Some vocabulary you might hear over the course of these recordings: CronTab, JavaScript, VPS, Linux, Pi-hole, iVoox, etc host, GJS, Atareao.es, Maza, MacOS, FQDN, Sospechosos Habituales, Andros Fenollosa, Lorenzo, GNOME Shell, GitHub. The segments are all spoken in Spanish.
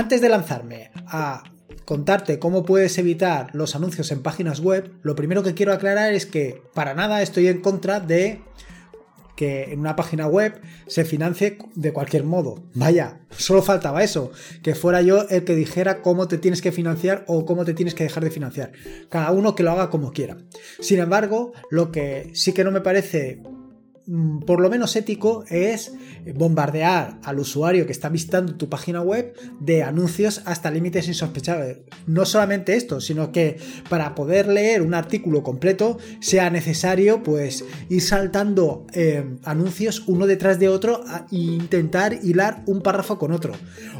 Antes de lanzarme a contarte cómo puedes evitar los anuncios en páginas web, lo primero que quiero aclarar es que para nada estoy en contra de que en una página web se financie de cualquier modo. Vaya, solo faltaba eso, que fuera yo el que dijera cómo te tienes que financiar o cómo te tienes que dejar de financiar. Cada uno que lo haga como quiera. Sin embargo, lo que sí que no me parece por lo menos ético es bombardear al usuario que está visitando tu página web de anuncios hasta límites insospechables. No solamente esto, sino que para poder leer un artículo completo sea necesario pues ir saltando anuncios uno detrás de otro e intentar hilar un párrafo con otro.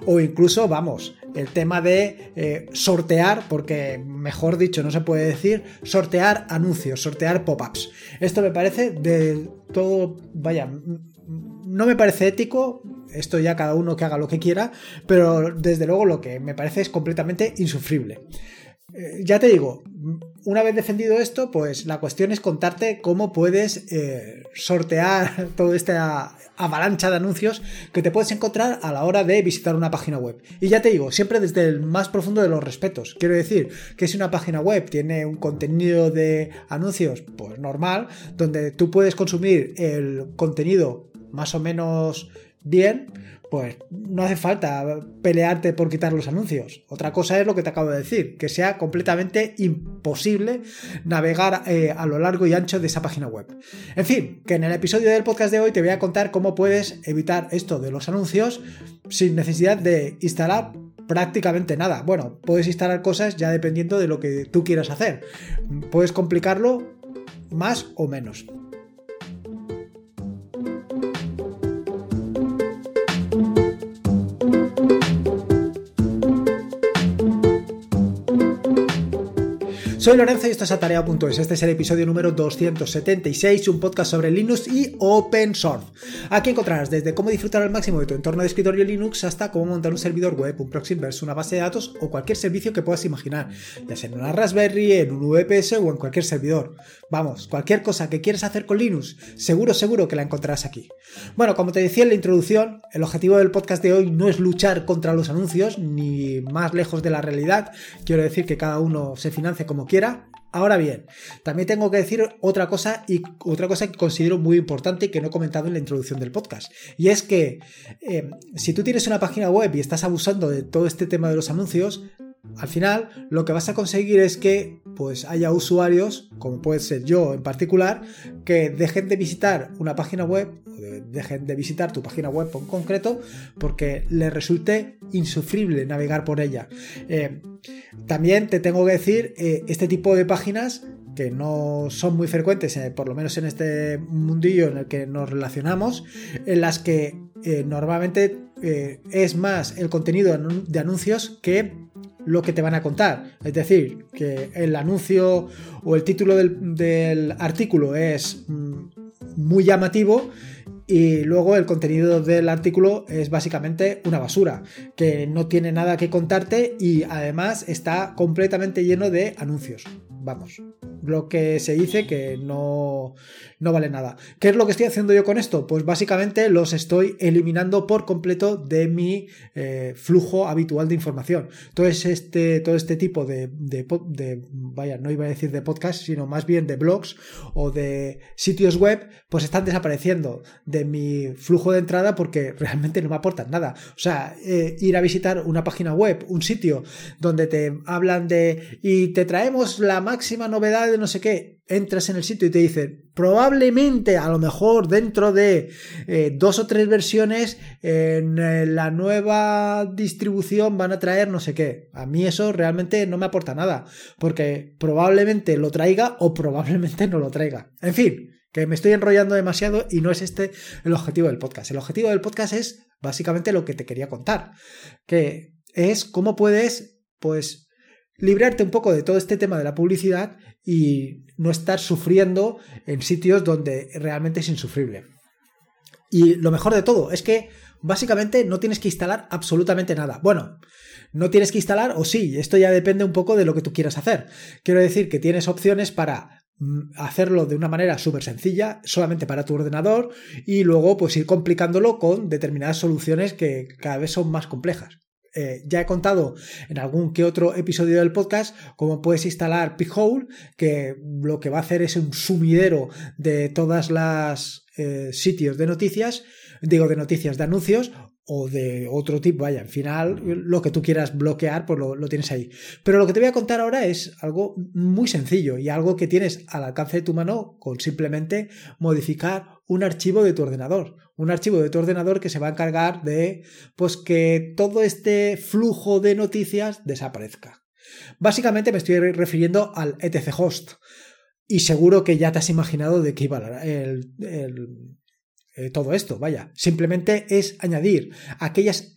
O incluso, vamos, el tema de sortear, porque mejor dicho no se puede decir, sortear anuncios, sortear pop-ups. Esto me parece del todo, vaya, no me parece ético, esto ya cada uno que haga lo que quiera, pero desde luego lo que me parece es completamente insufrible. Ya te digo, una vez defendido esto, pues la cuestión es contarte cómo puedes sortear toda esta avalancha de anuncios que te puedes encontrar a la hora de visitar una página web. Y ya te digo, siempre desde el más profundo de los respetos. Quiero decir que si una página web tiene un contenido de anuncios, pues normal, donde tú puedes consumir el contenido más o menos bien, pues no hace falta pelearte por quitar los anuncios. Otra cosa es lo que te acabo de decir, que sea completamente imposible navegar a lo largo y ancho de esa página web. En fin, que en el episodio del podcast de hoy te voy a contar cómo puedes evitar esto de los anuncios sin necesidad de instalar prácticamente nada. Bueno, puedes instalar cosas ya dependiendo de lo que tú quieras hacer. Puedes complicarlo más o menos. Soy Lorenzo y esto es Atareao.es. Este es el episodio número 276, un podcast sobre Linux y Open Source. Aquí encontrarás desde cómo disfrutar al máximo de tu entorno de escritorio Linux hasta cómo montar un servidor web, un proxyverse, una base de datos o cualquier servicio que puedas imaginar, ya sea en una Raspberry, en un VPS o en cualquier servidor. Vamos, cualquier cosa que quieras hacer con Linux, seguro que la encontrarás aquí. Bueno, como te decía en la introducción, el objetivo del podcast de hoy no es luchar contra los anuncios, ni más lejos de la realidad. Quiero decir que cada uno se financie como quiera. Ahora bien, también tengo que decir otra cosa que considero muy importante y que no he comentado en la introducción del podcast, y es que si tú tienes una página web y estás abusando de todo este tema de los anuncios, al final lo que vas a conseguir es que pues haya usuarios, como puede ser yo en particular, que dejen de visitar una página web, dejen de visitar tu página web en concreto, porque les resulte insufrible navegar por ella. También te tengo que decir, este tipo de páginas que no son muy frecuentes, por lo menos en este mundillo en el que nos relacionamos, en las que normalmente es más el contenido de anuncios que lo que te van a contar, es decir, que el anuncio o el título del artículo es muy llamativo y luego el contenido del artículo es básicamente una basura, que no tiene nada que contarte y además está completamente lleno de anuncios. Vamos, lo que se dice que no vale nada. ¿Qué es lo que estoy haciendo yo con esto? Pues básicamente los estoy eliminando por completo de mi flujo habitual de información. Todo este tipo de vaya, no iba a decir de podcast, sino más bien de blogs o de sitios web, pues están desapareciendo de mi flujo de entrada porque realmente no me aportan nada. O sea, ir a visitar una página web, un sitio donde te hablan y te traemos la máxima novedad de no sé qué, entras en el sitio y te dicen, probablemente, a lo mejor dentro de 2 o 3 versiones, en la nueva distribución van a traer no sé qué. A mí eso realmente no me aporta nada, porque probablemente lo traiga o probablemente no lo traiga. En fin, que me estoy enrollando demasiado y no es este el objetivo del podcast. El objetivo del podcast es básicamente lo que te quería contar, que es cómo puedes, pues, librarte un poco de todo este tema de la publicidad y no estar sufriendo en sitios donde realmente es insufrible. Y lo mejor de todo es que básicamente no tienes que instalar absolutamente nada. Bueno, no tienes que instalar o sí, esto ya depende un poco de lo que tú quieras hacer. Quiero decir que tienes opciones para hacerlo de una manera súper sencilla solamente para tu ordenador y luego pues ir complicándolo con determinadas soluciones que cada vez son más complejas. ya he contado en algún que otro episodio del podcast cómo puedes instalar Pi-hole, que lo que va a hacer es un sumidero de todas las sitios de noticias, de anuncios o de otro tipo, vaya, al final lo que tú quieras bloquear pues lo tienes ahí. Pero lo que te voy a contar ahora es algo muy sencillo y algo que tienes al alcance de tu mano con simplemente modificar un archivo de tu ordenador. Un archivo de tu ordenador que se va a encargar de pues que todo este flujo de noticias desaparezca. Básicamente me estoy refiriendo al etc host y seguro que ya te has imaginado de qué iba todo esto, vaya, simplemente es añadir aquellos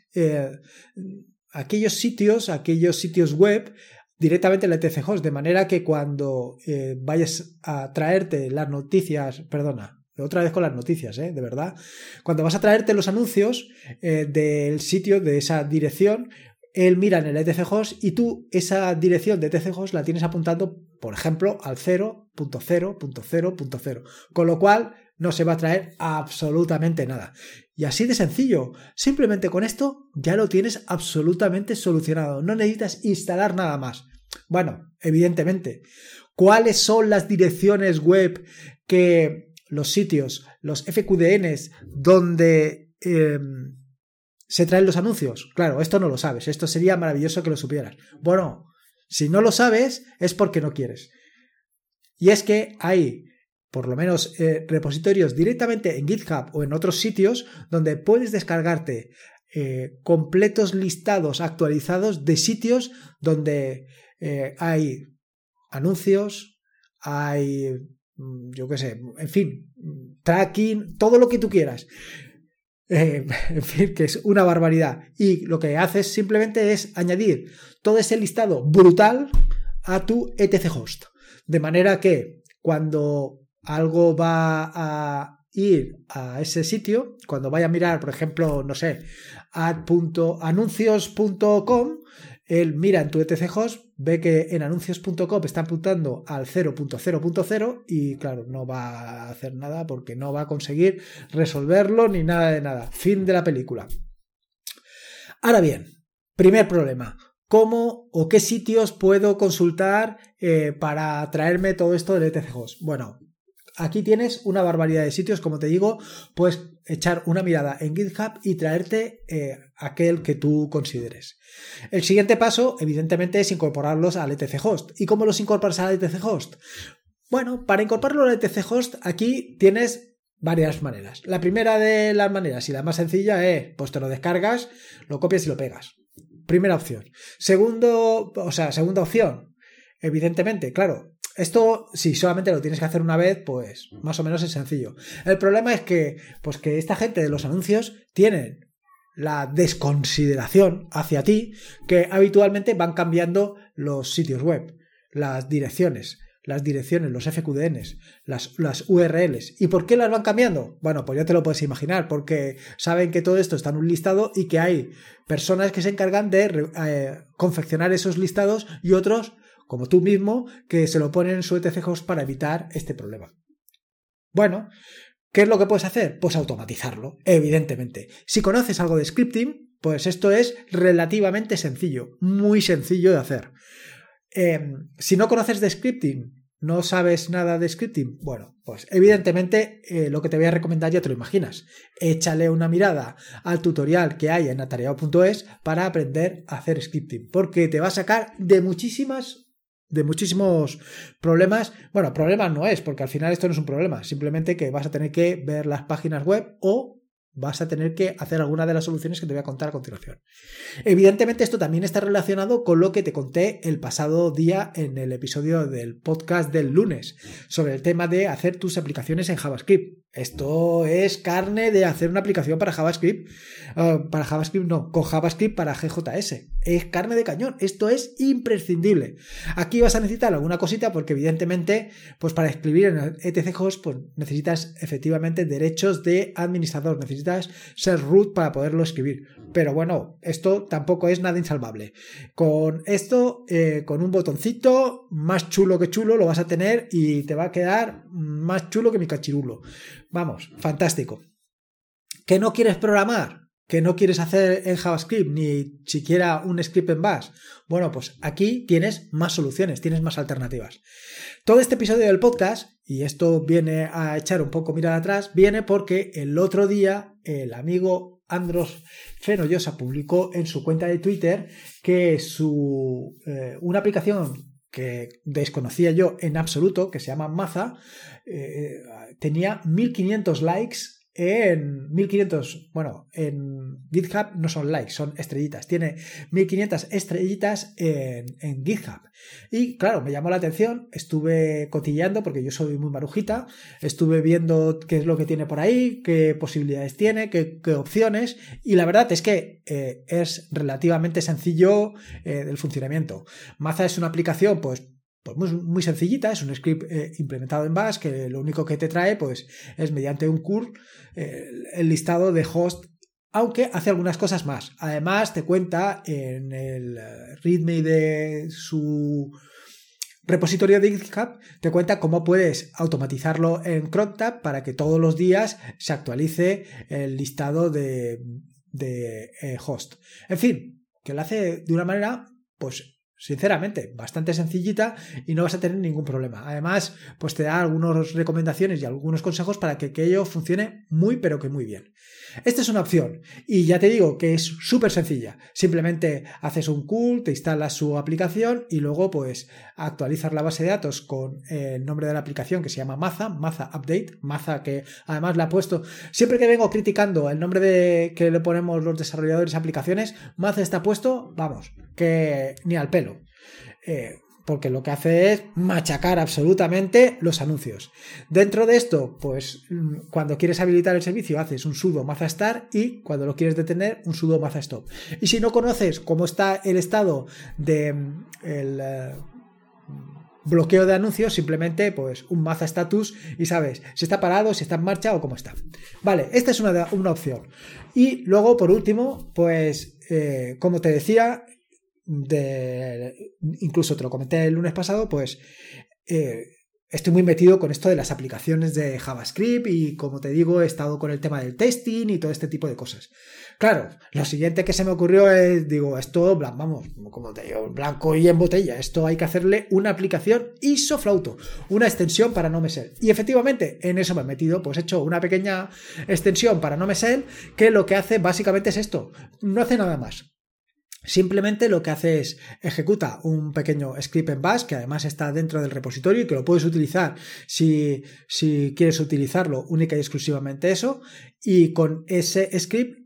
sitios web directamente en el etc host, de manera que cuando vayas a traerte las noticias, de verdad, cuando vas a traerte los anuncios del sitio de esa dirección, él mira en el etc host y tú esa dirección de etc host la tienes apuntando, por ejemplo, al 0.0.0.0, con lo cual no se va a traer absolutamente nada. Y así de sencillo, simplemente con esto ya lo tienes absolutamente solucionado, no necesitas instalar nada más. Bueno, evidentemente, ¿cuáles son las direcciones web que los sitios, los FQDNs, donde se traen los anuncios? Claro, esto no lo sabes, esto sería maravilloso que lo supieras. Bueno, si no lo sabes es porque no quieres. Y es que hay por lo menos repositorios directamente en GitHub o en otros sitios donde puedes descargarte completos listados actualizados de sitios donde hay anuncios, hay, yo qué sé, en fin, tracking, todo lo que tú quieras. En fin, que es una barbaridad. Y lo que haces simplemente es añadir todo ese listado brutal a tu etc host. De manera que cuando algo va a ir a ese sitio, cuando vaya a mirar, por ejemplo, no sé, ad.anuncios.com, él mira en tu etc host, ve que en anuncios.com está apuntando al 0.0.0 y claro, no va a hacer nada porque no va a conseguir resolverlo ni nada de nada. Fin de la película. Ahora bien, primer problema. ¿Cómo o qué sitios puedo consultar para traerme todo esto del etc host? Bueno, aquí tienes una barbaridad de sitios, como te digo, puedes echar una mirada en GitHub y traerte aquel que tú consideres. El siguiente paso, evidentemente, es incorporarlos al etc host. ¿Y cómo los incorporas al etc host? Bueno, para incorporarlo al etc host aquí tienes varias maneras. La primera de las maneras y la más sencilla es, pues te lo descargas, lo copias y lo pegas. Primera opción. Segunda opción, evidentemente, claro. Esto, si solamente lo tienes que hacer una vez, pues más o menos es sencillo. El problema es que esta gente de los anuncios tienen la desconsideración hacia ti que habitualmente van cambiando los sitios web, las direcciones, los FQDNs, las URLs. ¿Y por qué las van cambiando? Bueno, pues ya te lo puedes imaginar, porque saben que todo esto está en un listado y que hay personas que se encargan de confeccionar esos listados y otros, como tú mismo, que se lo ponen en su etc host para evitar este problema. Bueno, ¿qué es lo que puedes hacer? Pues automatizarlo, evidentemente. Si conoces algo de scripting, pues esto es relativamente sencillo, muy sencillo de hacer. Si no conoces de scripting, no sabes nada de scripting, bueno, pues evidentemente lo que te voy a recomendar ya te lo imaginas. Échale una mirada al tutorial que hay en Atareao.es para aprender a hacer scripting, porque te va a sacar de muchísimos problemas. Bueno, problemas no es, porque al final esto no es un problema, simplemente que vas a tener que ver las páginas web o vas a tener que hacer alguna de las soluciones que te voy a contar a continuación. Evidentemente esto también está relacionado con lo que te conté el pasado día en el episodio del podcast del lunes sobre el tema de hacer tus aplicaciones en JavaScript. Esto es carne de hacer una aplicación con JavaScript para GJS. Es carne de cañón. Esto es imprescindible. Aquí vas a necesitar alguna cosita porque evidentemente, pues para escribir en el etc host, pues necesitas efectivamente derechos de administrador. Necesitas ser root para poderlo escribir. Pero bueno, esto tampoco es nada insalvable. Con esto, con un botoncito más chulo que chulo, lo vas a tener y te va a quedar más chulo que mi cachirulo. Vamos, fantástico. ¿Que no quieres programar? que no quieres hacer en JavaScript, ni siquiera un script en Bash. Bueno, pues aquí tienes más soluciones, tienes más alternativas. Todo este episodio del podcast, y esto viene a echar un poco mirada atrás, viene porque el otro día el amigo Andros Fenollosa publicó en su cuenta de Twitter que una aplicación que desconocía yo en absoluto, que se llama Maza, tenía 1500 likes en 1500, bueno, en GitHub no son likes, son estrellitas, tiene 1500 estrellitas en GitHub. Y claro, me llamó la atención, estuve cotilleando porque yo soy muy marujita, estuve viendo qué es lo que tiene por ahí, qué posibilidades tiene, qué opciones, y la verdad es que es relativamente sencillo el funcionamiento. Maza es una aplicación pues muy, muy sencillita, es un script implementado en Bash que lo único que te trae pues es mediante un curl el listado de hosts, aunque hace algunas cosas más. Además te cuenta en el readme de su repositorio de GitHub, te cuenta cómo puedes automatizarlo en CronTab para que todos los días se actualice el listado de host. En fin, que lo hace de una manera pues sinceramente bastante sencillita y no vas a tener ningún problema. Además, pues te da algunas recomendaciones y algunos consejos para que ello funcione muy pero que muy bien. Esta es una opción y ya te digo que es súper sencilla. Simplemente haces un curl, te instalas su aplicación y luego pues actualizas la base de datos con el nombre de la aplicación que se llama Maza Update, Maza, que además le ha puesto, siempre que vengo criticando el nombre que le ponemos los desarrolladores a aplicaciones, Maza está puesto, vamos, que ni al pelo. Porque lo que hace es machacar absolutamente los anuncios. Dentro de esto, pues cuando quieres habilitar el servicio haces un sudo maza start y cuando lo quieres detener un sudo maza stop. Y si no conoces cómo está el estado del bloqueo de anuncios, simplemente pues un maza status y sabes si está parado, si está en marcha o cómo está. Vale, esta es una opción. Y luego por último, pues como te decía, incluso te lo comenté el lunes pasado, pues estoy muy metido con esto de las aplicaciones de JavaScript y, como te digo, he estado con el tema del testing y todo este tipo de cosas. Claro, lo siguiente que se me ocurrió es, digo, esto, vamos, como te digo, en blanco y en botella, esto hay que hacerle una aplicación isoflauto, una extensión para GNOME Shell. Y efectivamente, en eso me he metido, pues he hecho una pequeña extensión para GNOME Shell que lo que hace básicamente es esto, no hace nada más. Simplemente lo que hace es ejecuta un pequeño script en Bash que además está dentro del repositorio y que lo puedes utilizar si quieres utilizarlo única y exclusivamente eso, y con ese script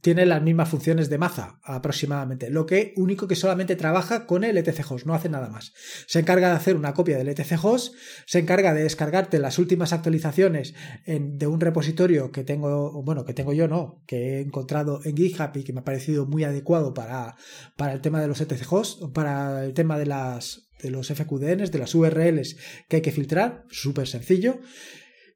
tiene las mismas funciones de Maza aproximadamente, lo que único que solamente trabaja con el etchost, no hace nada más. Se encarga de hacer una copia del etchost, se encarga de descargarte las últimas actualizaciones de un repositorio que he encontrado en GitHub y que me ha parecido muy adecuado para el tema de los etchost, para el tema de los FQDNs, de las URLs que hay que filtrar, súper sencillo.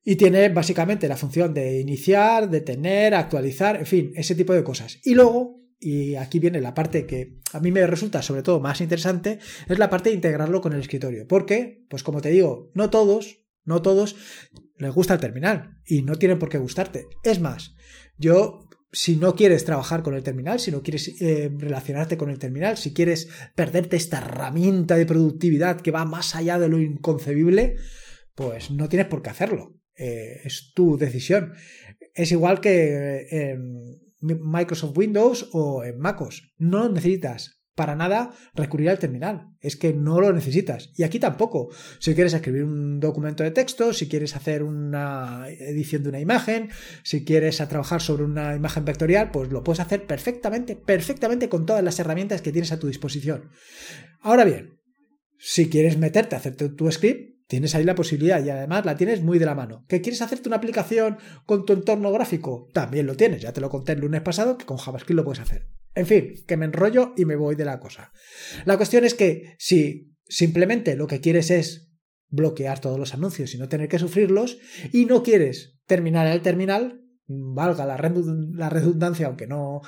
Y tiene básicamente la función de iniciar, detener, actualizar, en fin, ese tipo de cosas. Y luego, y aquí viene la parte que a mí me resulta sobre todo más interesante, es la parte de integrarlo con el escritorio. Porque, pues como te digo, no todos les gusta el terminal y no tienen por qué gustarte. Es más, si no quieres trabajar con el terminal, si no quieres relacionarte con el terminal, si quieres perderte esta herramienta de productividad que va más allá de lo inconcebible, pues no tienes por qué hacerlo. Es tu decisión. Es igual que en Microsoft Windows o en MacOS. No necesitas para nada recurrir al terminal. Es que no lo necesitas. Y aquí tampoco. Si quieres escribir un documento de texto, si quieres hacer una edición de una imagen, si quieres trabajar sobre una imagen vectorial, pues lo puedes hacer perfectamente con todas las herramientas que tienes a tu disposición. Ahora bien, si quieres meterte a hacer tu script, tienes ahí la posibilidad y además la tienes muy de la mano. ¿Que quieres hacerte una aplicación con tu entorno gráfico? También lo tienes, ya te lo conté el lunes pasado que con JavaScript lo puedes hacer. En fin, que me enrollo y me voy de la cosa. La cuestión es que si simplemente lo que quieres es bloquear todos los anuncios y no tener que sufrirlos y no quieres terminar en el terminal, valga la redundancia, aunque no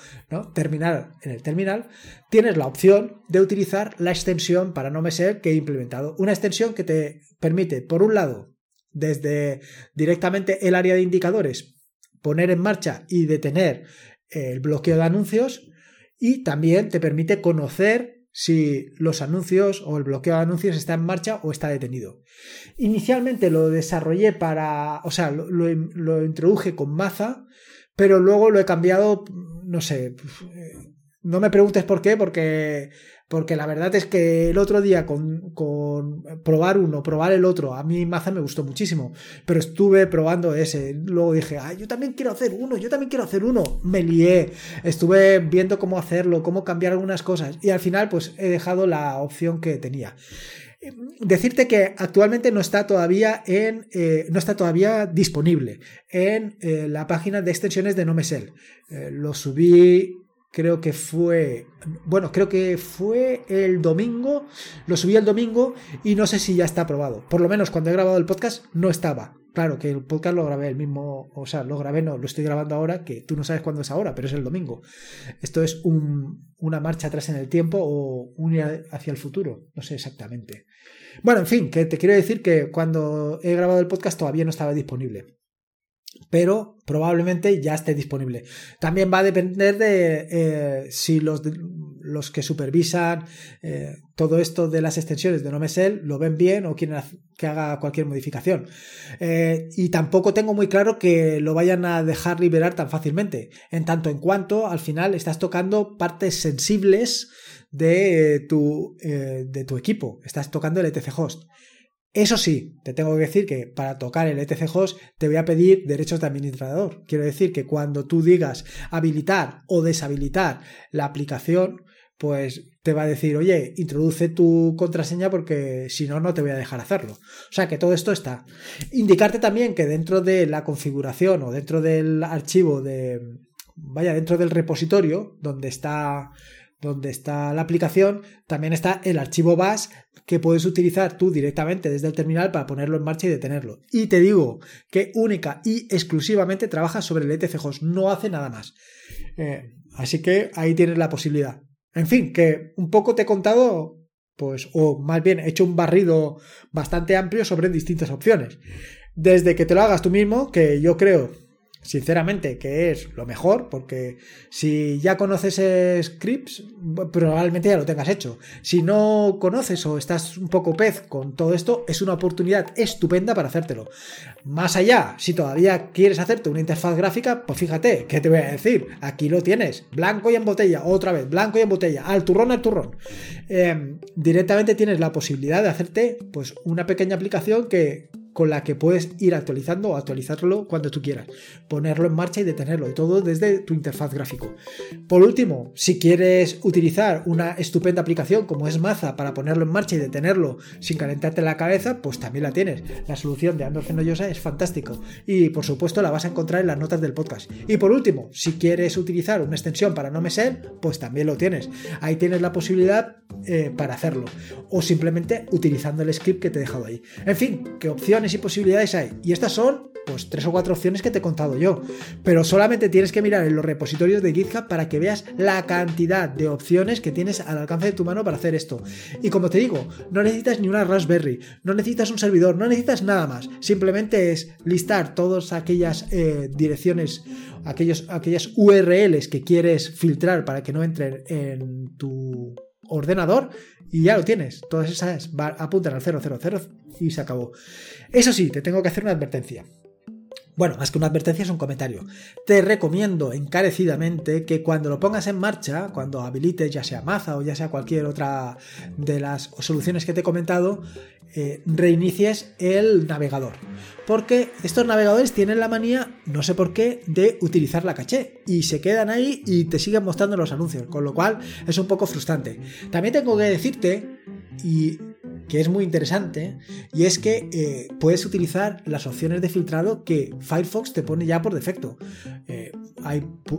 terminar en el terminal, tienes la opción de utilizar la extensión para GNOME Shell que he implementado. Una extensión que te permite, por un lado, desde directamente el área de indicadores, poner en marcha y detener el bloqueo de anuncios, y también te permite conocer si los anuncios o el bloqueo de anuncios está en marcha o está detenido. Inicialmente lo desarrollé para, o sea, lo introduje con Maza, pero luego lo he cambiado, no sé, no me preguntes por qué, porque la verdad es que el otro día con probar uno, probar el otro, a mí Maza me gustó muchísimo, pero estuve probando ese, luego dije, yo también quiero hacer uno, me lié, estuve viendo cómo hacerlo, cómo cambiar algunas cosas, y al final pues he dejado la opción que tenía. Decirte que actualmente no está todavía disponible en la página de extensiones de GNOME Shell. Lo subí, creo que fue el domingo, lo subí el domingo y no sé si ya está aprobado. Por lo menos cuando he grabado el podcast no estaba. Claro que el podcast lo grabé el mismo, o sea, lo estoy grabando ahora, que tú no sabes cuándo es ahora, pero es el domingo. Esto es una marcha atrás en el tiempo o un ir hacia el futuro, no sé exactamente. Bueno, en fin, que te quiero decir que cuando he grabado el podcast todavía no estaba disponible, pero probablemente ya esté disponible. También va a depender de si los que supervisan todo esto de las extensiones de GNOME Shell lo ven bien o quieren que haga cualquier modificación. Y tampoco tengo muy claro que lo vayan a dejar liberar tan fácilmente, en tanto en cuanto al final estás tocando partes sensibles de tu equipo. Estás tocando el etc host. Eso sí, te tengo que decir que para tocar el etc host te voy a pedir derechos de administrador. Quiero decir que cuando tú digas habilitar o deshabilitar la aplicación, pues te va a decir, oye, introduce tu contraseña porque si no, no te voy a dejar hacerlo. O sea que todo esto está. Indicarte también que dentro de la configuración o dentro del archivo dentro del repositorio donde está la aplicación, también está el archivo bash que puedes utilizar tú directamente desde el terminal para ponerlo en marcha y detenerlo. Y te digo que única y exclusivamente trabaja sobre el etc host, no hace nada más. Así que ahí tienes la posibilidad. En fin, que un poco te he contado, pues, o más bien he hecho un barrido bastante amplio sobre distintas opciones. Desde que te lo hagas tú mismo, que yo creo sinceramente que es lo mejor, porque si ya conoces scripts probablemente ya lo tengas hecho. Si no conoces o estás un poco pez con todo esto, es una oportunidad estupenda para hacértelo. Más allá, si todavía quieres hacerte una interfaz gráfica, pues fíjate, ¿qué te voy a decir? Aquí lo tienes, blanco y en botella, otra vez blanco y en botella, al turrón. Directamente tienes la posibilidad de hacerte pues una pequeña aplicación que con la que puedes ir actualizando o actualizarlo cuando tú quieras, ponerlo en marcha y detenerlo, y todo desde tu interfaz gráfico. Por último, si quieres utilizar una estupenda aplicación como es Maza para ponerlo en marcha y detenerlo sin calentarte la cabeza, pues también la tienes. La solución de Andros Fenollosa es fantástica y por supuesto la vas a encontrar en las notas del podcast. Y por último, si quieres utilizar una extensión para GNOME Shell, pues también lo tienes. Ahí tienes la posibilidad para hacerlo, o simplemente utilizando el script que te he dejado ahí. En fin, qué opción y posibilidades hay, y estas son pues 3 o 4 opciones que te he contado yo, pero solamente tienes que mirar en los repositorios de GitHub para que veas la cantidad de opciones que tienes al alcance de tu mano para hacer esto. Y como te digo, no necesitas ni una Raspberry, no necesitas un servidor, no necesitas nada más, simplemente es listar todas aquellas direcciones, aquellas URLs que quieres filtrar para que no entren en tu ordenador, y ya lo tienes. Todas esas apuntan al 000 y se acabó. Eso sí, te tengo que hacer una advertencia. Bueno, más que una advertencia es un comentario. Te recomiendo encarecidamente que cuando lo pongas en marcha, cuando habilites ya sea Maza o ya sea cualquier otra de las soluciones que te he comentado, reinicies el navegador, porque estos navegadores tienen la manía, no sé por qué, de utilizar la caché y se quedan ahí y te siguen mostrando los anuncios, con lo cual es un poco frustrante. También tengo que decirte que es muy interesante, y es que puedes utilizar las opciones de filtrado que Firefox te pone ya por defecto.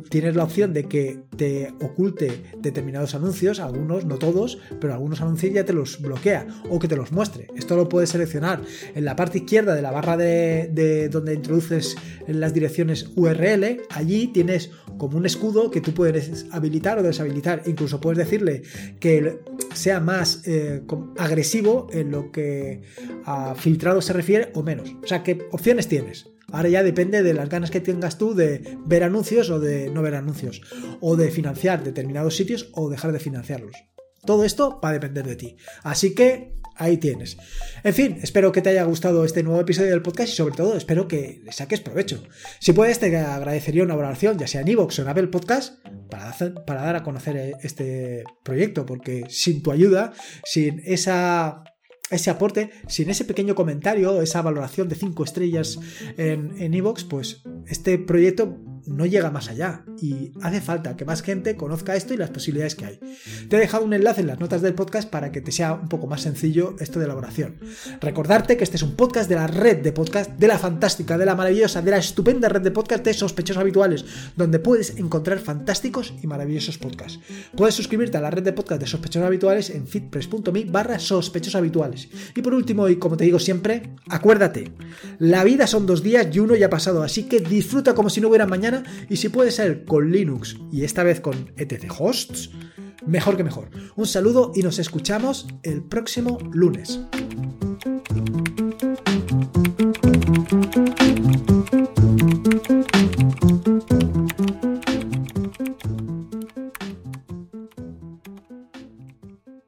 Tienes la opción de que te oculte determinados anuncios, algunos, no todos, pero algunos anuncios ya te los bloquea o que te los muestre. Esto lo puedes seleccionar en la parte izquierda de la barra de donde introduces las direcciones URL. Allí tienes como un escudo que tú puedes habilitar o deshabilitar. Incluso puedes decirle que sea más agresivo en lo que a filtrado se refiere o menos. O sea, ¿qué opciones tienes? Ahora ya depende de las ganas que tengas tú de ver anuncios o de no ver anuncios, o de financiar determinados sitios o dejar de financiarlos. Todo esto va a depender de ti. Así que ahí tienes. En fin, espero que te haya gustado este nuevo episodio del podcast y sobre todo espero que le saques provecho. Si puedes, te agradecería una valoración, ya sea en iVoox o en Apple Podcast, para dar a conocer este proyecto, porque sin tu ayuda, sin ese aporte, sin ese pequeño comentario, esa valoración de 5 estrellas en iVoox, pues este proyecto no llega más allá y hace falta que más gente conozca esto y las posibilidades que hay. Te he dejado un enlace en las notas del podcast para que te sea un poco más sencillo esto de elaboración. Recordarte que este es un podcast de la red de podcast, de la fantástica, de la maravillosa, de la estupenda red de podcast de Sospechosos Habituales, donde puedes encontrar fantásticos y maravillosos podcasts. Puedes suscribirte a la red de podcast de Sospechosos Habituales en feedpress.me/Sospechosos Habituales. Y por último, y como te digo siempre, acuérdate, la vida son 2 días y uno ya ha pasado, así que disfruta como si no hubiera mañana. Y si puede ser con Linux y esta vez con etc hosts, mejor que mejor. Un saludo y nos escuchamos el próximo lunes.